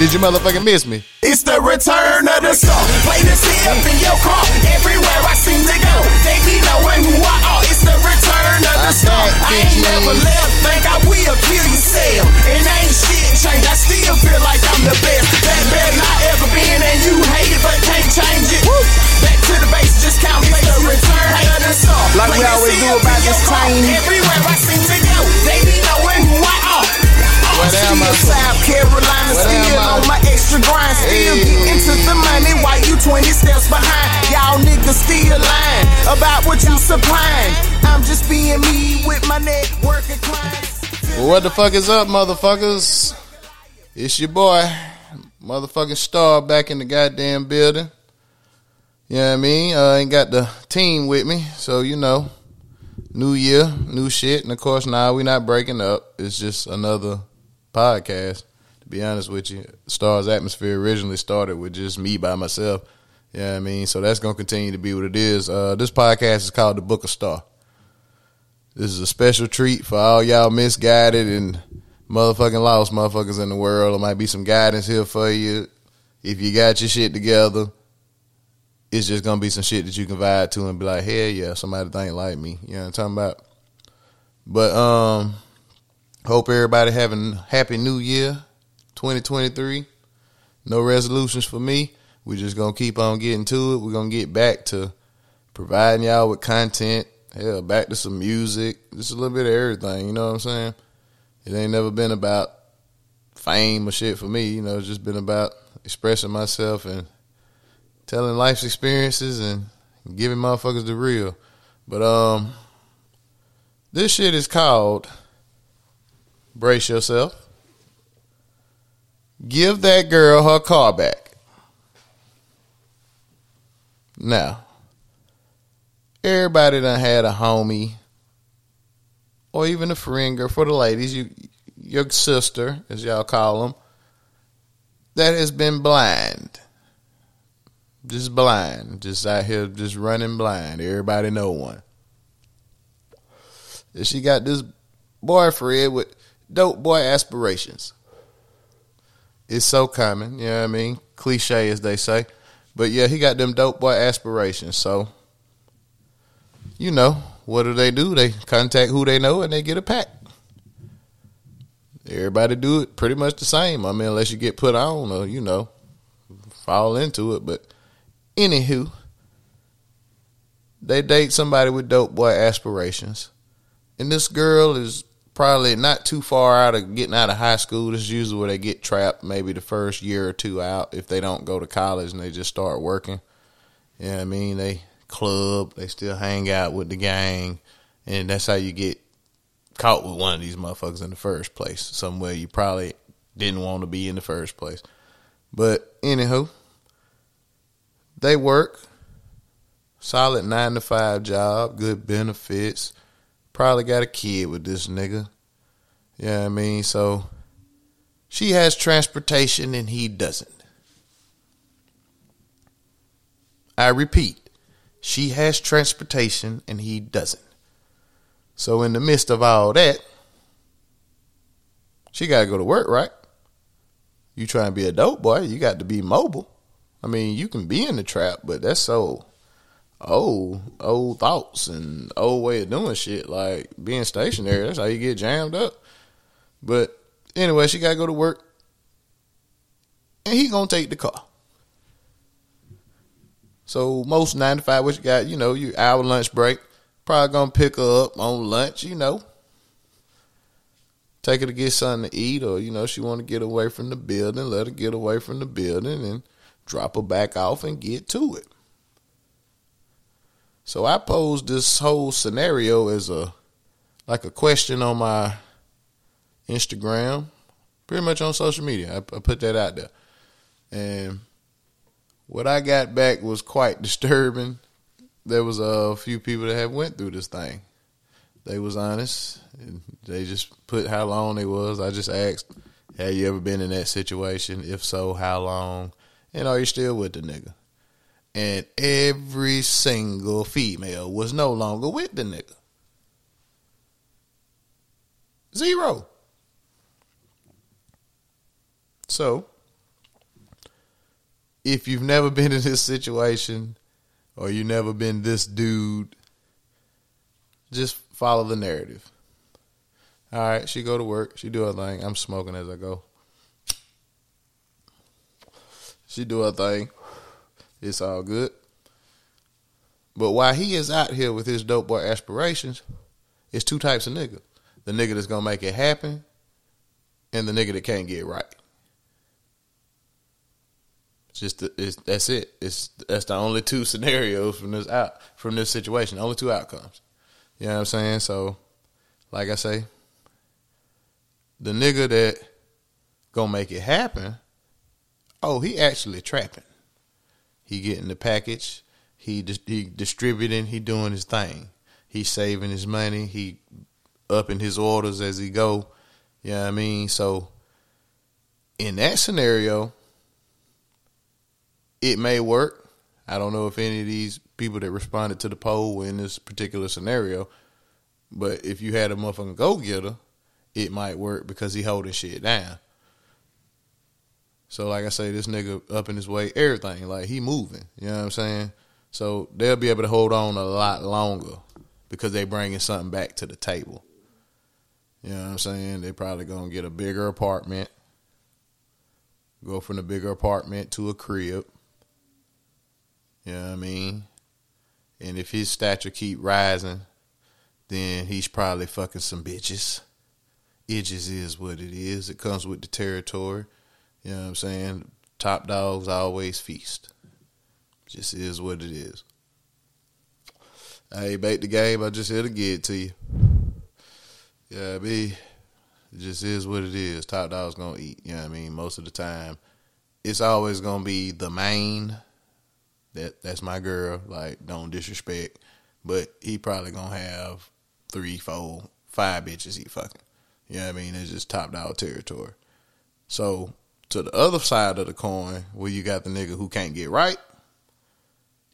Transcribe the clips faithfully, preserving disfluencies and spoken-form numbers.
Did you motherfucking miss me? It's the return of the star. Play this here up in your car. Everywhere I seem to go, they be knowing who I are. It's the return of the star. I ain't never left. Think I will kill yourself. And ain't shit changed. I still feel like I'm the best. That better not ever been, and you hate it, but can't change it. Woo. Back to the base, just count me. It's the return of the star. Like we always do about this time. Everywhere I seem to go, they be knowing who I are. Still South Carolina, still on my extra grind. Still getting to the money while you twenty steps behind. Y'all niggas still lying about what you supplying. I'm just being me with my network and clients. Well, what the fuck is up, motherfuckers? It's your boy, motherfucking Star, back in the goddamn building. You know what I mean? I uh, ain't got the team with me, so you know. New year, new shit. And of course, nah, we not breaking up. It's just another podcast, to be honest with you. Star's Atmosphere originally started with just me by myself. You know what I mean? So that's going to continue to be what it is. Uh, this podcast is called The Book of Star. This is a special treat for all y'all misguided and motherfucking lost motherfuckers in the world. There might be some guidance here for you. If you got your shit together, it's just going to be some shit that you can vibe to and be like, hell yeah, somebody think like me. You know what I'm talking about? But, um... hope everybody having happy new year, twenty twenty-three. No resolutions for me. We're just going to keep on getting to it. We're going to get back to providing y'all with content. Hell, back to some music. Just a little bit of everything, you know what I'm saying? It ain't never been about fame or shit for me. You know, it's just been about expressing myself and telling life's experiences and giving motherfuckers the real. But um, this shit is called... brace yourself. Give that girl her car back. Now, everybody done had a homie or even a friend, girl, for the ladies, you, your sister, as y'all call them, that has been blind. Just blind. Just out here just running blind. Everybody know one. And she got this boyfriend with dope boy aspirations. It's so common, you know what I mean? Cliche, as they say. But yeah, he got them dope boy aspirations. So, you know, what do they do? They contact who they know and they get a pack. Everybody do it pretty much the same. I mean, unless you get put on or, you know, fall into it. But anywho, they date somebody with dope boy aspirations. And this girl is probably not too far out of getting out of high school. This is usually where they get trapped, maybe the first year or two out, if they don't go to college and they just start working. You know what I mean? They club, they still hang out with the gang, and that's how you get caught with one of these motherfuckers in the first place, somewhere you probably didn't want to be in the first place. But anywho, they work, solid nine to five job, good benefits. Probably got a kid with this nigga. You know what I mean? So she has transportation and he doesn't. I repeat, she has transportation and he doesn't. So in the midst of all that, she got to go to work, right? You trying to be a dope boy, you got to be mobile. I mean, you can be in the trap, but that's so... old, old thoughts and old way of doing shit, like being stationary. That's how you get jammed up. But anyway, she got to go to work and he going to take the car. So most nine to five, what you got, you know, your hour lunch break, probably going to pick her up on lunch, you know, take her to get something to eat, or, you know, she want to get away from the building, let her get away from the building and drop her back off and get to it. So I posed this whole scenario as a, like a question on my Instagram, pretty much on social media. I, I put that out there. And what I got back was quite disturbing. There was a few people that have went through this thing. They was honest. And they just put how long they was. I just asked, have you ever been in that situation? If so, how long? And are you still with the nigga? And every single female was no longer with the nigga. Zero. So, if you've never been in this situation or you've never been this dude, just follow the narrative. All right, she go to work. She do her thing. I'm smoking as I go. She do her thing. It's all good. But while he is out here with his dope boy aspirations, it's two types of nigga. The nigga that's going to make it happen and the nigga that can't get it right. It's just the, it's, that's it. It's that's the only two scenarios from this out from this situation. Only two outcomes. You know what I'm saying? So, like I say, the nigga that gonna make it happen, oh, he actually trapping. He getting the package. He dis- he distributing. He doing his thing. He saving his money. He upping his orders as he go. You know what I mean? So, in that scenario, it may work. I don't know if any of these people that responded to the poll were in this particular scenario, but if you had a motherfucking go-getter, it might work because he holding shit down. So, like I say, this nigga up in his way, everything. Like, he moving. You know what I'm saying? So, they'll be able to hold on a lot longer because they bringing something back to the table. You know what I'm saying? They probably going to get a bigger apartment. Go from the bigger apartment to a crib. You know what I mean? And if his stature keep rising, then he's probably fucking some bitches. Itches is what it is. It comes with the territory. You know what I'm saying? Top dogs always feast. Just is what it is. I ain't bait the game. I just here to get to you. Yeah, B. It just is what it is. Top dog's going to eat. You know what I mean? Most of the time, it's always going to be the main. That That's my girl. Like, don't disrespect. But he probably going to have three, four, five bitches he fucking. You know what I mean? It's just top dog territory. So, to the other side of the coin, where you got the nigga who can't get right,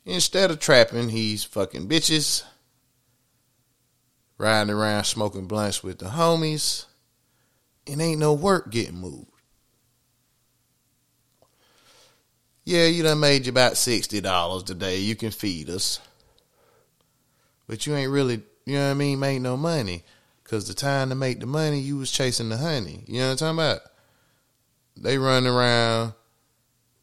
instead of trapping, he's fucking bitches, riding around smoking blunts with the homies, and ain't no work getting moved. Yeah, you done made you about sixty dollars today. You can feed us. But you ain't really, you know what I mean, made no money. Because the time to make the money, you was chasing the honey. You know what I'm talking about? They run around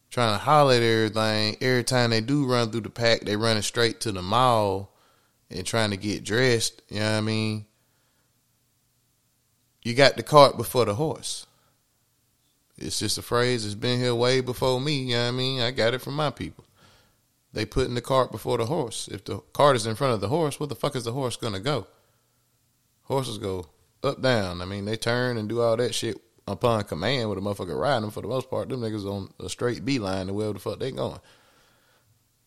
trying to holler at everything. Every time they do run through the pack, they running straight to the mall and trying to get dressed. You know what I mean? You got the cart before the horse. It's just a phrase that's been here way before me. You know what I mean? I got it from my people. They putting the cart before the horse. If the cart is in front of the horse, where the fuck is the horse going to go? Horses go up, down. I mean, they turn and do all that shit upon command with a motherfucker riding them. For the most part, them niggas on a straight beeline to wherever the fuck they going.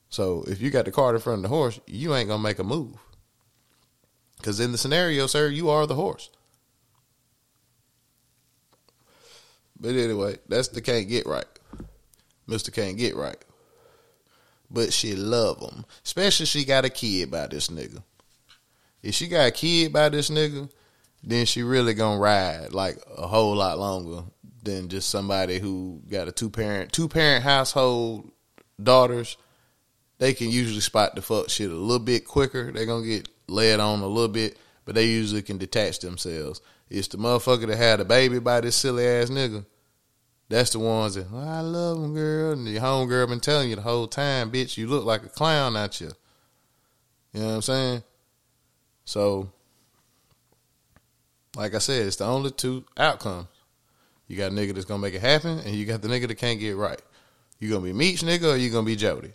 So if you got the cart in front of the horse, you ain't going to make a move. Because in the scenario, sir, you are the horse. But anyway, that's the can't get right. Mister Can't Get Right. But she love him. Especially if she got a kid by this nigga. If she got a kid by this nigga, then she really gonna ride like a whole lot longer than just somebody who got a two-parent, two-parent household daughters. They can usually spot the fuck shit a little bit quicker. They're gonna get led on a little bit, but they usually can detach themselves. It's the motherfucker that had a baby by this silly-ass nigga. That's the ones that, oh, I love him, girl. And your homegirl been telling you the whole time, bitch, you look like a clown out here. You know what I'm saying? So, like I said, it's the only two outcomes. You got a nigga that's going to make it happen, and you got the nigga that can't get right. You going to be Meech, nigga, or you going to be Jody?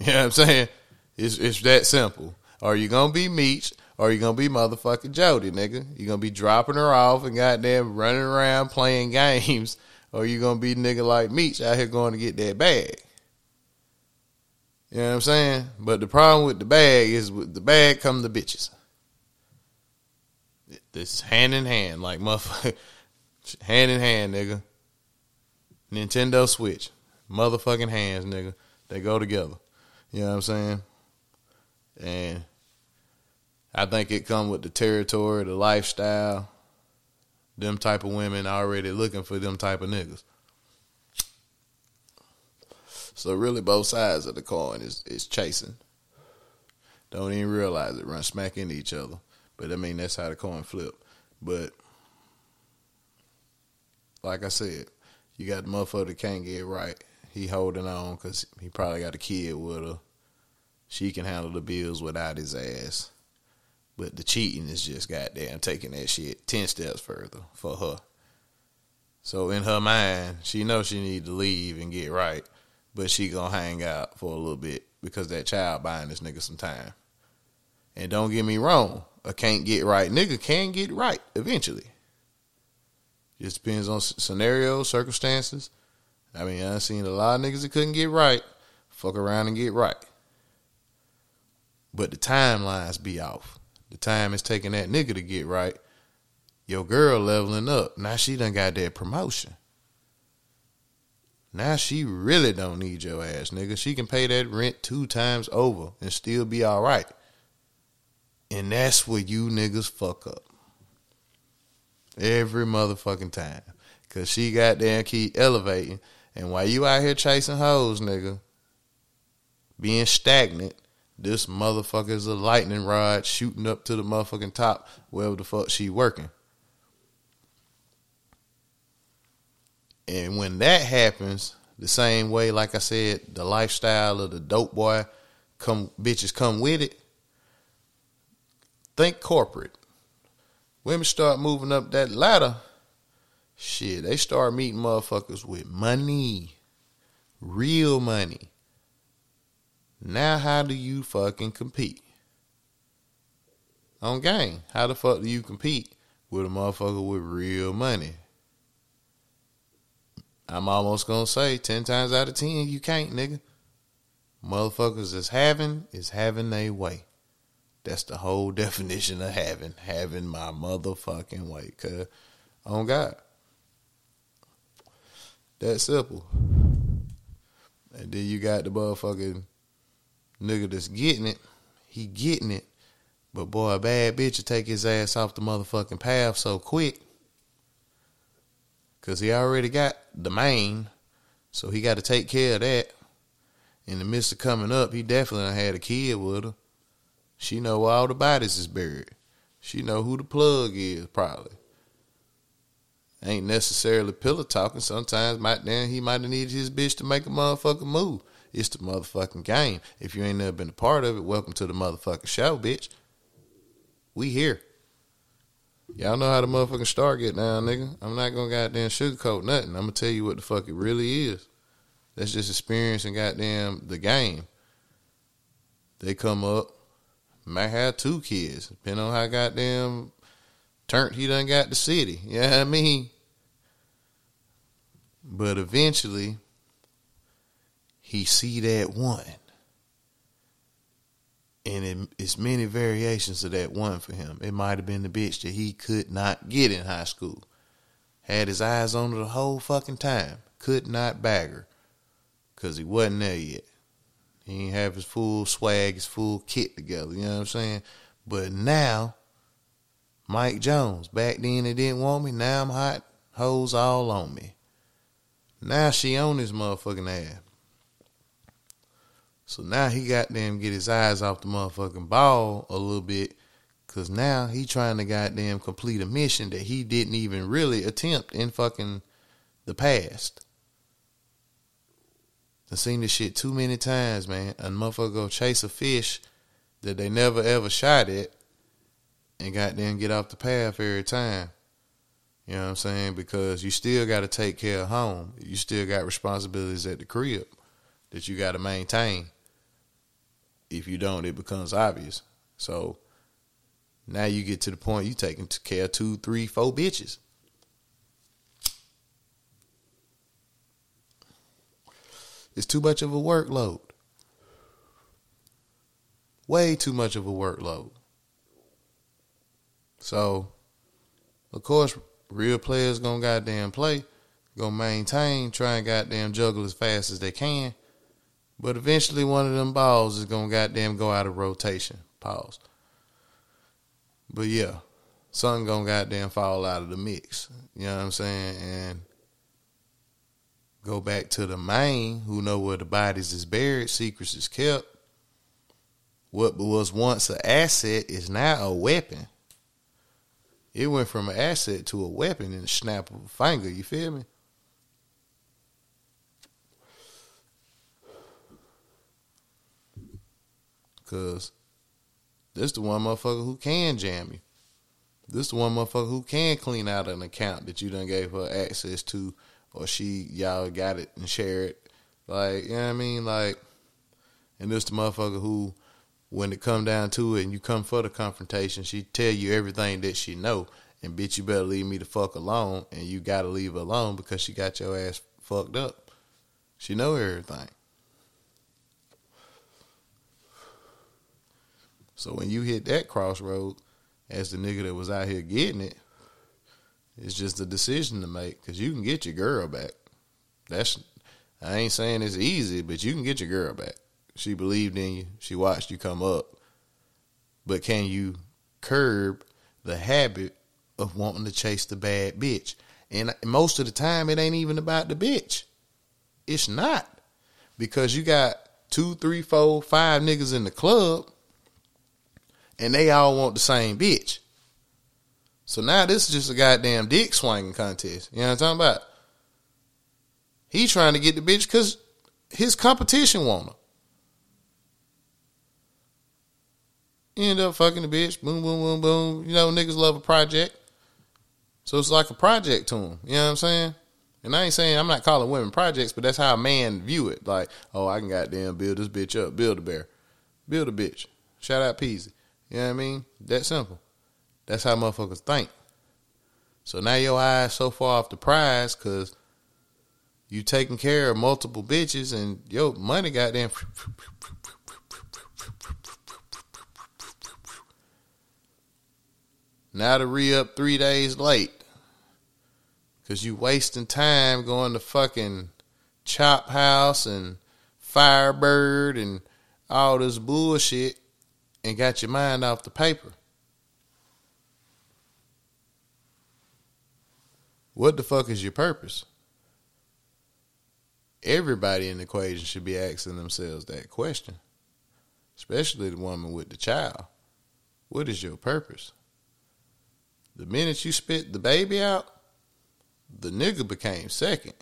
You know what I'm saying? It's it's that simple. Are you going to be Meech, or are you going to be motherfucking Jody, nigga? You going to be dropping her off and goddamn running around playing games, or you going to be nigga like Meech out here going to get that bag? You know what I'm saying? But the problem with the bag is with the bag come the bitches. This hand in hand, like motherfucker, hand in hand, nigga. Nintendo Switch, motherfucking hands, nigga. They go together. You know what I'm saying? And I think it come with the territory, the lifestyle. Them type of women already looking for them type of niggas. So really both sides of the coin is, is chasing. Don't even realize it. Run smack into each other. But, I mean, that's how the coin flip. But, like I said, you got the motherfucker that can't get right. He holding on because he probably got a kid with her. She can handle the bills without his ass. But the cheating is just goddamn taking that shit ten steps further for her. So in her mind, she knows she need to leave and get right, but she gonna hang out for a little bit because that child buying this nigga some time. And don't get me wrong, a can't get right nigga can get right eventually. Just depends on scenarios, circumstances. I mean, I seen a lot of niggas that couldn't get right, fuck around and get right. But the timelines be off. The time it's taking that nigga to get right, your girl leveling up. Now she done got that promotion. Now she really don't need your ass, nigga. She can pay that rent two times over and still be all right. And that's where you niggas fuck up. Every motherfucking time. Because she goddamn keep elevating. And while you out here chasing hoes, nigga, being stagnant, this motherfucker is a lightning rod shooting up to the motherfucking top wherever the fuck she working. And when that happens, the same way, like I said, the lifestyle of the dope boy, come bitches come with it. Think corporate. Women start moving up that ladder. Shit, they start meeting motherfuckers with money. Real money. Now how do you fucking compete? On game. How the fuck do you compete with a motherfucker with real money? I'm almost gonna say ten times out of ten you can't, nigga. Motherfuckers is having is having their way. That's the whole definition of having. Having my motherfucking way. Cause on God. That simple. And then you got the motherfucking nigga that's getting it. He getting it. But boy, a bad bitch will take his ass off the motherfucking path so quick. Because he already got the main. So he got to take care of that. In the midst of coming up, he definitely done had a kid with her. She know where all the bodies is buried. She know who the plug is, probably. Ain't necessarily pillow talking. Sometimes might then he might have needed his bitch to make a motherfucking move. It's the motherfucking game. If you ain't never been a part of it, welcome to the motherfucking show, bitch. We here. Y'all know how the motherfucking star get down, nigga. I'm not gonna goddamn sugarcoat nothing. I'm gonna tell you what the fuck it really is. That's just experiencing goddamn the game. They come up, might have two kids, depending on how goddamn turned he done got the city. You know what I mean? But eventually, he see that one. And it, it's many variations of that one for him. It might have been the bitch that he could not get in high school. Had his eyes on her the whole fucking time. Could not bag her. Because he wasn't there yet. He didn't have his full swag, his full kit together. You know what I'm saying? But now, Mike Jones. Back then they didn't want me. Now I'm hot. Hoes all on me. Now she on his motherfucking ass. So now he goddamn get his eyes off the motherfucking ball a little bit, because now he trying to goddamn complete a mission that he didn't even really attempt in fucking the past. I've seen this shit too many times, man. A motherfucker go chase a fish that they never ever shot at and goddamn get off the path every time. You know what I'm saying? Because you still got to take care of home. You still got responsibilities at the crib that you got to maintain. If you don't, it becomes obvious. So now you get to the point you taking care of two, three, four bitches. It's too much of a workload. Way too much of a workload. So, of course, real players gonna goddamn play, gonna maintain, try and goddamn juggle as fast as they can. But eventually one of them balls is going to goddamn go out of rotation. Pause. But yeah, something going to goddamn fall out of the mix. You know what I'm saying? And Go back to the main, who know where the bodies is buried, secrets is kept. What was once an asset is now a weapon. It went from an asset to a weapon in the snap of a finger, you feel me? Because this the one motherfucker who can jam you. This the one motherfucker who can clean out an account that you done gave her access to, or she, y'all got it and share it. Like, you know what I mean? Like, and this the motherfucker who, when it come down to it and you come for the confrontation, she tell you everything that she know. And bitch, you better leave me the fuck alone. And you gotta leave her alone because she got your ass fucked up. She know everything. So when you hit that crossroad, as the nigga that was out here getting it, it's just a decision to make. Because you can get your girl back. That's, I ain't saying it's easy, but you can get your girl back. She believed in you. She watched you come up. But can you curb the habit of wanting to chase the bad bitch? And most of the time, it ain't even about the bitch. It's not. Because you got two, three, four, five niggas in the club, and they all want the same bitch. So now this is just a goddamn dick swinging contest. You know what I'm talking about? He's trying to get the bitch because his competition want her. You end up fucking the bitch. Boom, boom, boom, boom. You know, niggas love a project. So it's like a project to them. You know what I'm saying? And I ain't saying, I'm not calling women projects, but that's how a man view it. Like, oh, I can goddamn build this bitch up. Build a bear. Build a bitch. Shout out Peasy. You know what I mean? That simple. That's how motherfuckers think. So now your eyes so far off the prize because you taking care of multiple bitches and your money goddamn... Now to re-up three days late. Because you wasting time going to fucking Chop House and Firebird and all this bullshit and got your mind off the paper. What the fuck is your purpose? Everybody in the equation should be asking themselves that question. Especially the woman with the child. What is your purpose? The minute you spit the baby out, the nigga became second.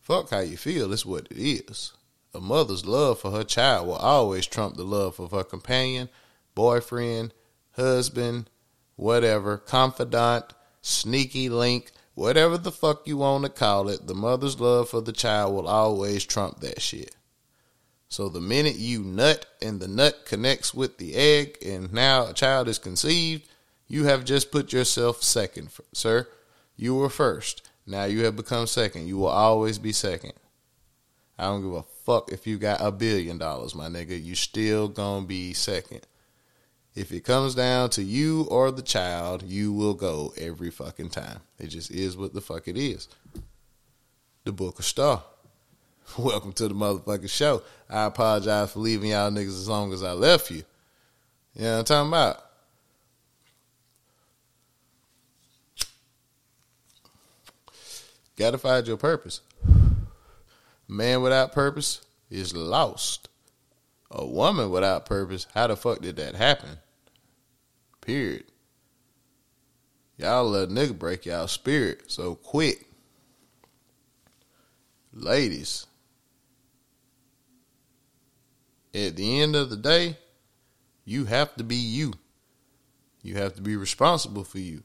Fuck how you feel. That's what it is. A mother's love for her child will always trump the love of her companion, boyfriend, husband, whatever, confidant, sneaky link, whatever the fuck you want to call it. The mother's love for the child will always trump that shit. So the minute you nut and the nut connects with the egg and now a child is conceived, you have just put yourself second, sir. You were first. Now you have become second. You will always be second. I don't give a fuck if you got a billion dollars, my nigga. You still gonna be second. If it comes down to you or the child, you will go every fucking time. It just is what the fuck it is. The Book of Star. Welcome to the motherfucking show. I apologize for leaving y'all niggas as long as I left you. You know what I'm talking about? Gotta find your purpose. Man without purpose is lost. A woman without purpose, how the fuck did that happen? Period. Y'all let a nigga break y'all spirit so quick. Ladies, at the end of the day, you have to be you. You have to be responsible for you.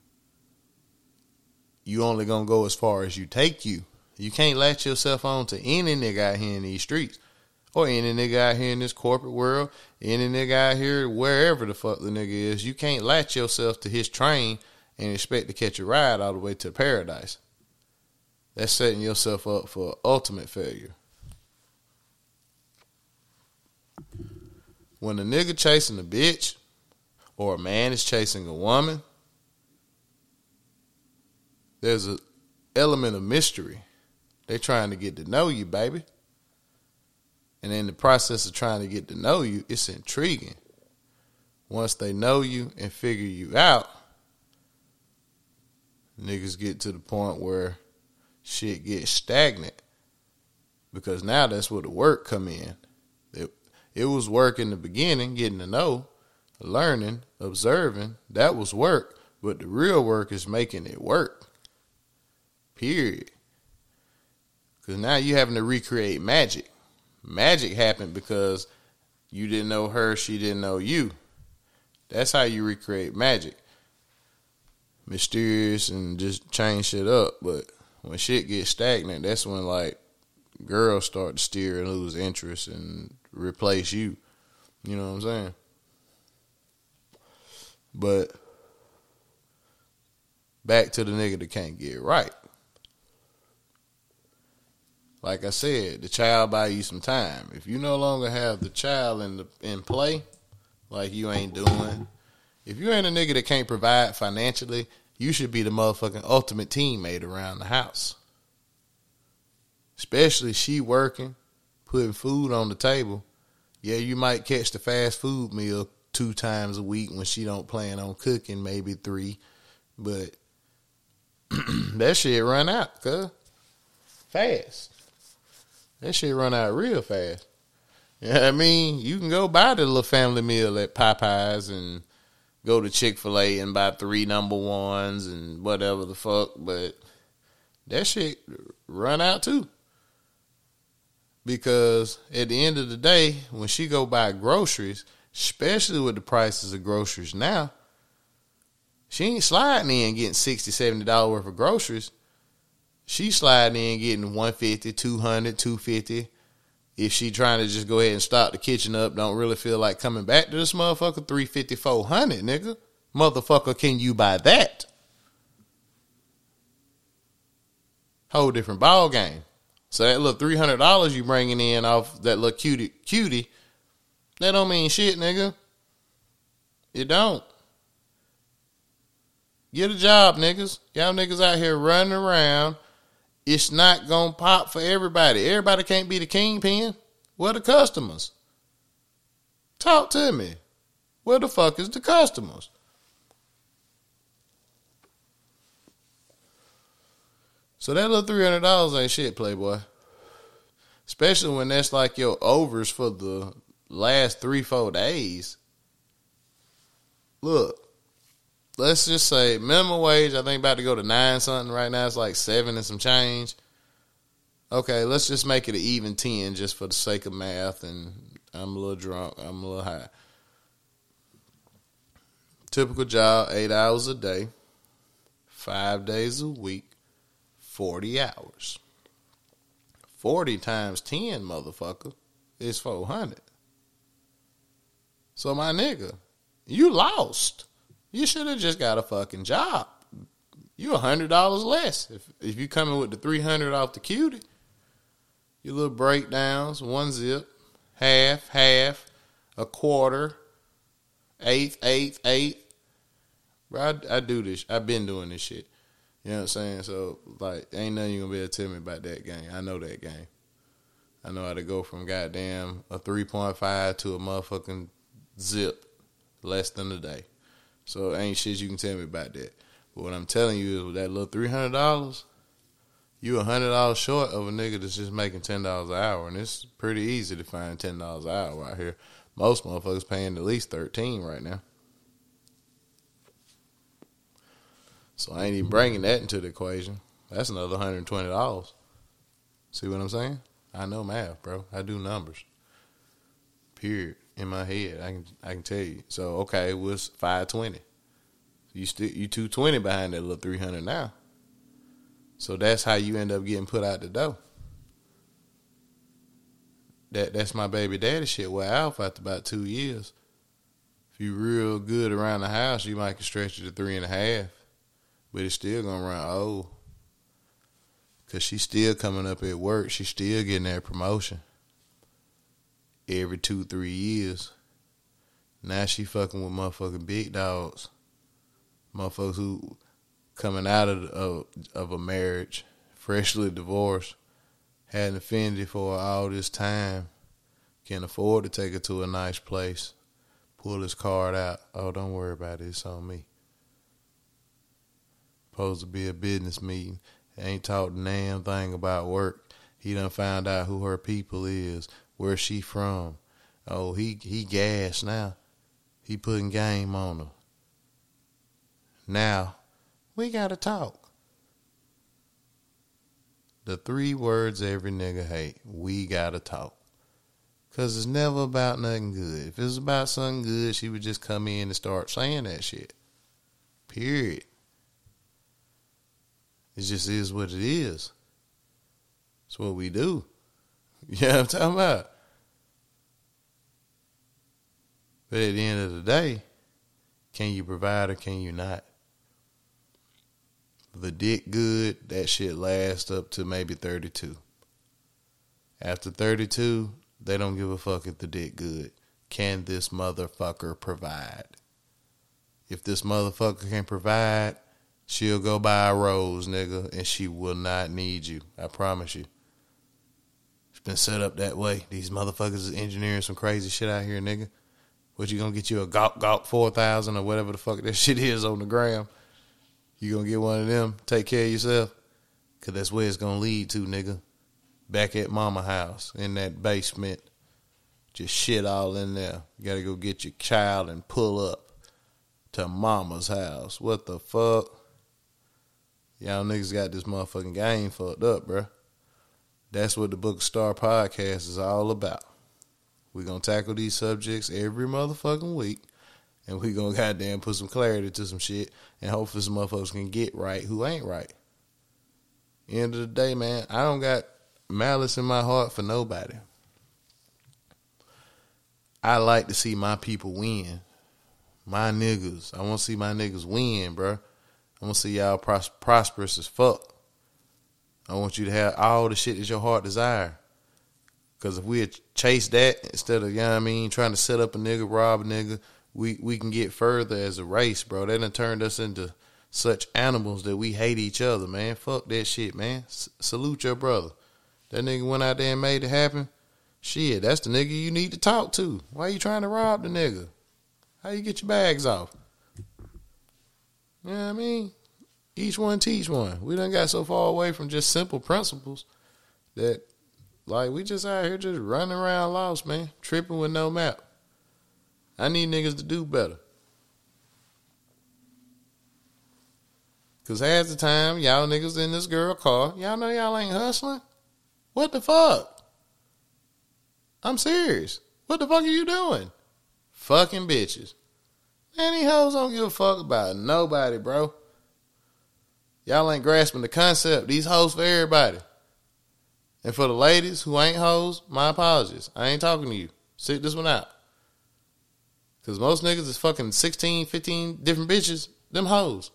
You only gonna go as far as you take you. You can't latch yourself on to any nigga out here in these streets or any nigga out here in this corporate world, any nigga out here wherever the fuck the nigga is. You can't latch yourself to his train and expect to catch a ride all the way to paradise. That's setting yourself up for ultimate failure. When a nigga chasing a bitch or a man is chasing a woman, there's an element of mystery. They trying to get to know you, baby. And in the process of trying to get to know you, it's intriguing. Once they know you and figure you out, niggas get to the point where shit gets stagnant. because now that's where the work come in. It, it was work in the beginning, getting to know, learning, observing. That was work, but the real work is making it work. Period. Because now you're having to recreate magic. Magic happened because you didn't know her, she didn't know you. That's how you recreate magic. Mysterious and just change shit up. But when shit gets stagnant, that's when, like, girls start to steer and lose interest and replace you. You know what I'm saying? But back to the nigga that can't get right. Like I said, the child buy you some time. If you no longer have the child in the in play, like you ain't doing. If you ain't a nigga that can't provide financially, you should be the motherfucking ultimate teammate around the house. Especially she working, putting food on the table. Yeah, you might catch the fast food meal two times a week when she don't plan on cooking, maybe three. But that shit run out, cuz. Fast. That shit run out real fast. You know what I mean? You can go buy the little family meal at Popeyes and go to Chick-fil-A and buy three number ones and whatever the fuck, but that shit run out too. Because at the end of the day, when she go buy groceries, especially with the prices of groceries now, she ain't sliding in getting sixty dollars, seventy dollars worth of groceries. She's sliding in getting one fifty, two hundred, two fifty. If she trying to just go ahead and stock the kitchen up, don't really feel like coming back to this motherfucker, three fifty, four hundred, nigga. Motherfucker, can you buy that? Whole different ball game. So that little three hundred dollars you bringing in off that little cutie, cutie, that don't mean shit, nigga. It don't. Get a job, niggas. Y'all niggas out here running around. It's not going to pop for everybody. Everybody can't be the kingpin. Where the customers? Talk to me. Where the fuck is the customers? So that little three hundred dollars ain't shit, Playboy. Especially when that's like your overs for the last three, four days. Look. Let's just say minimum wage, I think about to go to nine something right now. It's like seven and some change. Okay, let's just make it an even ten just for the sake of math. And I'm a little drunk. I'm a little high. Typical job, eight hours a day, five days a week, forty hours. forty times ten, motherfucker, is four hundred. So my nigga, you lost. You should have just got a fucking job. You a hundred dollars less if if you coming with the three hundred off the cutie. Your little breakdowns, one zip, half, half, a quarter, eighth, eighth, eighth. Bro, I, I do this. I've been doing this shit. You know what I'm saying? So like, ain't nothing you gonna be able to tell me about that game. I know that game. I know how to go from goddamn a three point five to a motherfucking zip, less than a day. So ain't shit you can tell me about that. But what I'm telling you is with that little three hundred dollars, you one hundred dollars short of a nigga that's just making ten dollars an hour. And it's pretty easy to find ten dollars an hour out here. Most motherfuckers paying at least thirteen dollars right now. So I ain't even bringing that into the equation. That's another one hundred twenty dollars. See what I'm saying? I know math, bro. I do numbers. Period. In my head, I can I can tell you. So okay, it was five twenty. You still you two twenty behind that little three hundred now. So that's how you end up getting put out the door. That that's my baby daddy shit. Well, Alf after about two years. If you real good around the house, you might can stretch it to three and a half, but it's still gonna run old. Cause she's still coming up at work. She's still getting that promotion. Every two, three years. Now she fucking with motherfucking big dogs. Motherfuckers who coming out of, of, of a marriage, freshly divorced, had an affinity for her all this time, can afford to take her to a nice place, pull his card out. Oh, don't worry about it. It's on me. Supposed to be a business meeting. Ain't talking damn thing about work. He done found out who her people is, where she from. Oh, he, he gassed now. He putting game on her. Now, we got to talk. The three words every nigga hate, we got to talk. Because it's never about nothing good. If it's about something good, she would just come in and start saying that shit. Period. It just is what it is. It's what we do. You know what I'm talking about? But at the end of the day, can you provide or can you not? The dick good, that shit lasts up to maybe thirty-two. After thirty-two, they don't give a fuck if the dick good. Can this motherfucker provide? If this motherfucker can provide, she'll go buy a rose, nigga, and she will not need you. I promise you. It's been set up that way. These motherfuckers is engineering some crazy shit out here, nigga. What, you gonna get you a Gawk Gawk four thousand or whatever the fuck that shit is on the gram? You gonna get one of them? Take care of yourself. Because that's where it's gonna lead to, nigga. Back at mama house in that basement. Just shit all in there. You gotta go get your child and pull up to mama's house. What the fuck? Y'all niggas got this motherfucking game fucked up, bruh. That's what the Book of Star podcast is all about. We're going to tackle these subjects every motherfucking week. And we're going to goddamn put some clarity to some shit. And hopefully some motherfuckers can get right who ain't right. End of the day, man, I don't got malice in my heart for nobody. I like to see my people win. My niggas. I want to see my niggas win, bro. I want to see y'all pros- prosperous as fuck. I want you to have all the shit that your heart desire. Because if we had chased that instead of, you know what I mean, trying to set up a nigga, rob a nigga, we, we can get further as a race, bro. That done turned us into such animals that we hate each other, man. Fuck that shit, man. S- salute your brother. That nigga went out there and made it happen. Shit, that's the nigga you need to talk to. Why you trying to rob the nigga? How you get your bags off? You know what I mean? Each one teach one. We done got so far away from just simple principles that... like, we just out here just running around lost, man. Tripping with no map. I need niggas to do better. Because half the time, y'all niggas in this girl car, y'all know y'all ain't hustling. What the fuck? I'm serious. What the fuck are you doing? Fucking bitches. Man, these hoes don't give a fuck about nobody, bro. Y'all ain't grasping the concept. These hoes for everybody. And for the ladies who ain't hoes, my apologies. I ain't talking to you. Sit this one out. Because most niggas is fucking sixteen, fifteen different bitches. Them hoes.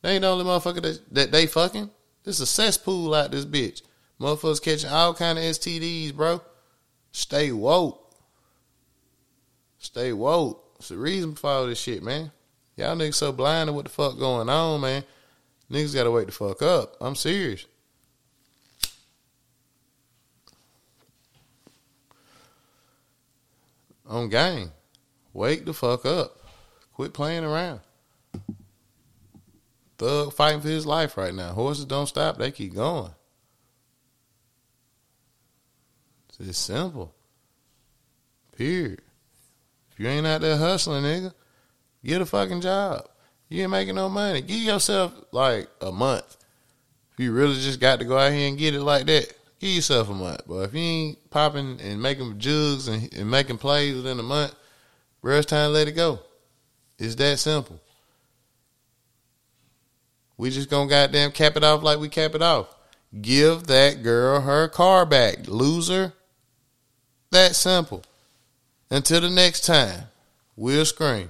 They ain't the only motherfucker that, that they fucking. This is a cesspool out this bitch. Motherfuckers catching all kind of S T Ds, bro. Stay woke. Stay woke. It's the reason for all this shit, man. Y'all niggas so blind to what the fuck going on, man. Niggas gotta wake the fuck up. I'm serious. On game. Wake the fuck up. Quit playing around. Thug fighting for his life right now. Horses don't stop. They keep going. It's just simple. Period. If you ain't out there hustling, nigga, get a fucking job. You ain't making no money. Give yourself like a month. If you really just got to go out here and get it like that. Give yourself a month, boy. If you ain't popping and making jugs and, and making plays within a month, bro, it's time to let it go. It's that simple. We just gonna goddamn cap it off like we cap it off. Give that girl her car back, loser. That simple. Until the next time, we'll scream.